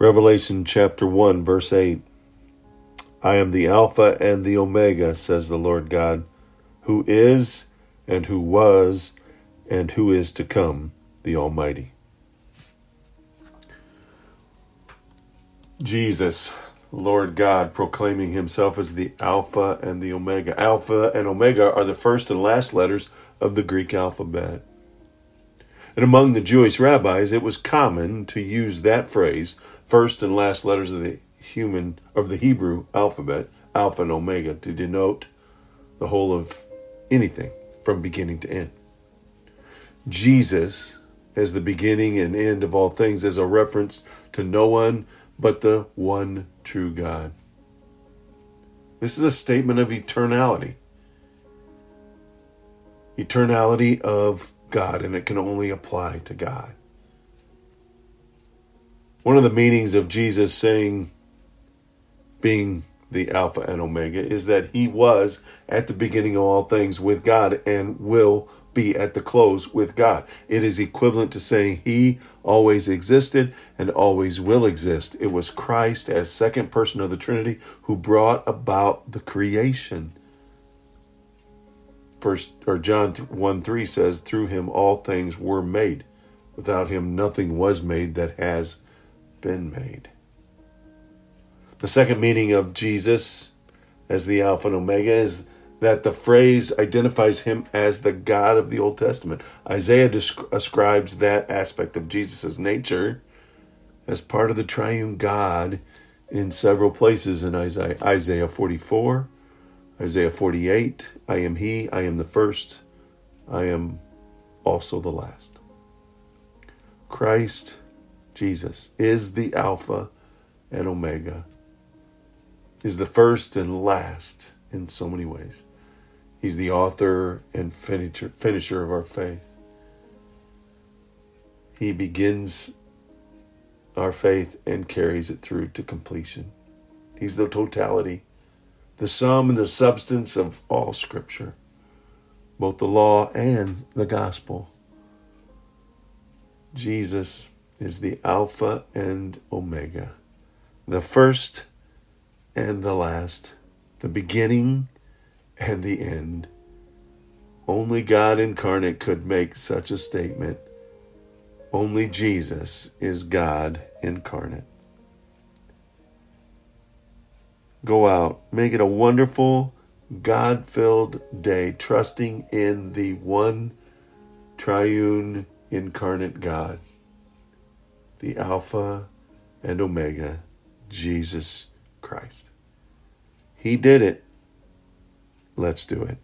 Revelation chapter 1, verse 8. I am the Alpha and the Omega, says the Lord God, who is and who was and who is to come, the Almighty. Jesus, Lord God, proclaiming himself as the Alpha and the Omega. Alpha and Omega are the first and last letters of the Greek alphabet. And among the Jewish rabbis, it was common to use that phrase, first and last letters of the Hebrew alphabet, Alpha and Omega, to denote the whole of anything from beginning to end. Jesus as the beginning and end of all things as a reference to no one but the one true God. This is a statement of eternality. Eternality of God, and it can only apply to God. One of the meanings of Jesus saying, being the Alpha and Omega, is that he was at the beginning of all things with God and will be at the close with God. It is equivalent to saying he always existed and always will exist. It was Christ as second person of the Trinity who brought about the creation. John 1:3 says, through him all things were made. Without him nothing was made that has been made. The second meaning of Jesus as the Alpha and Omega is that the phrase identifies him as the God of the Old Testament. Isaiah ascribes that aspect of Jesus' nature as part of the triune God in several places in Isaiah 44, Isaiah 48, I am he, I am the first, I am also the last. Christ Jesus is the Alpha and Omega, is the first and last in so many ways. He's the author and finisher of our faith. He begins our faith and carries it through to completion. He's the totality, the sum and the substance of all Scripture, both the law and the gospel. Jesus is the Alpha and Omega, the first and the last, the beginning and the end. Only God incarnate could make such a statement. Only Jesus is God incarnate. Go out, make it a wonderful, God-filled day, trusting in the one triune incarnate God, the Alpha and Omega, Jesus Christ. He did it. Let's do it.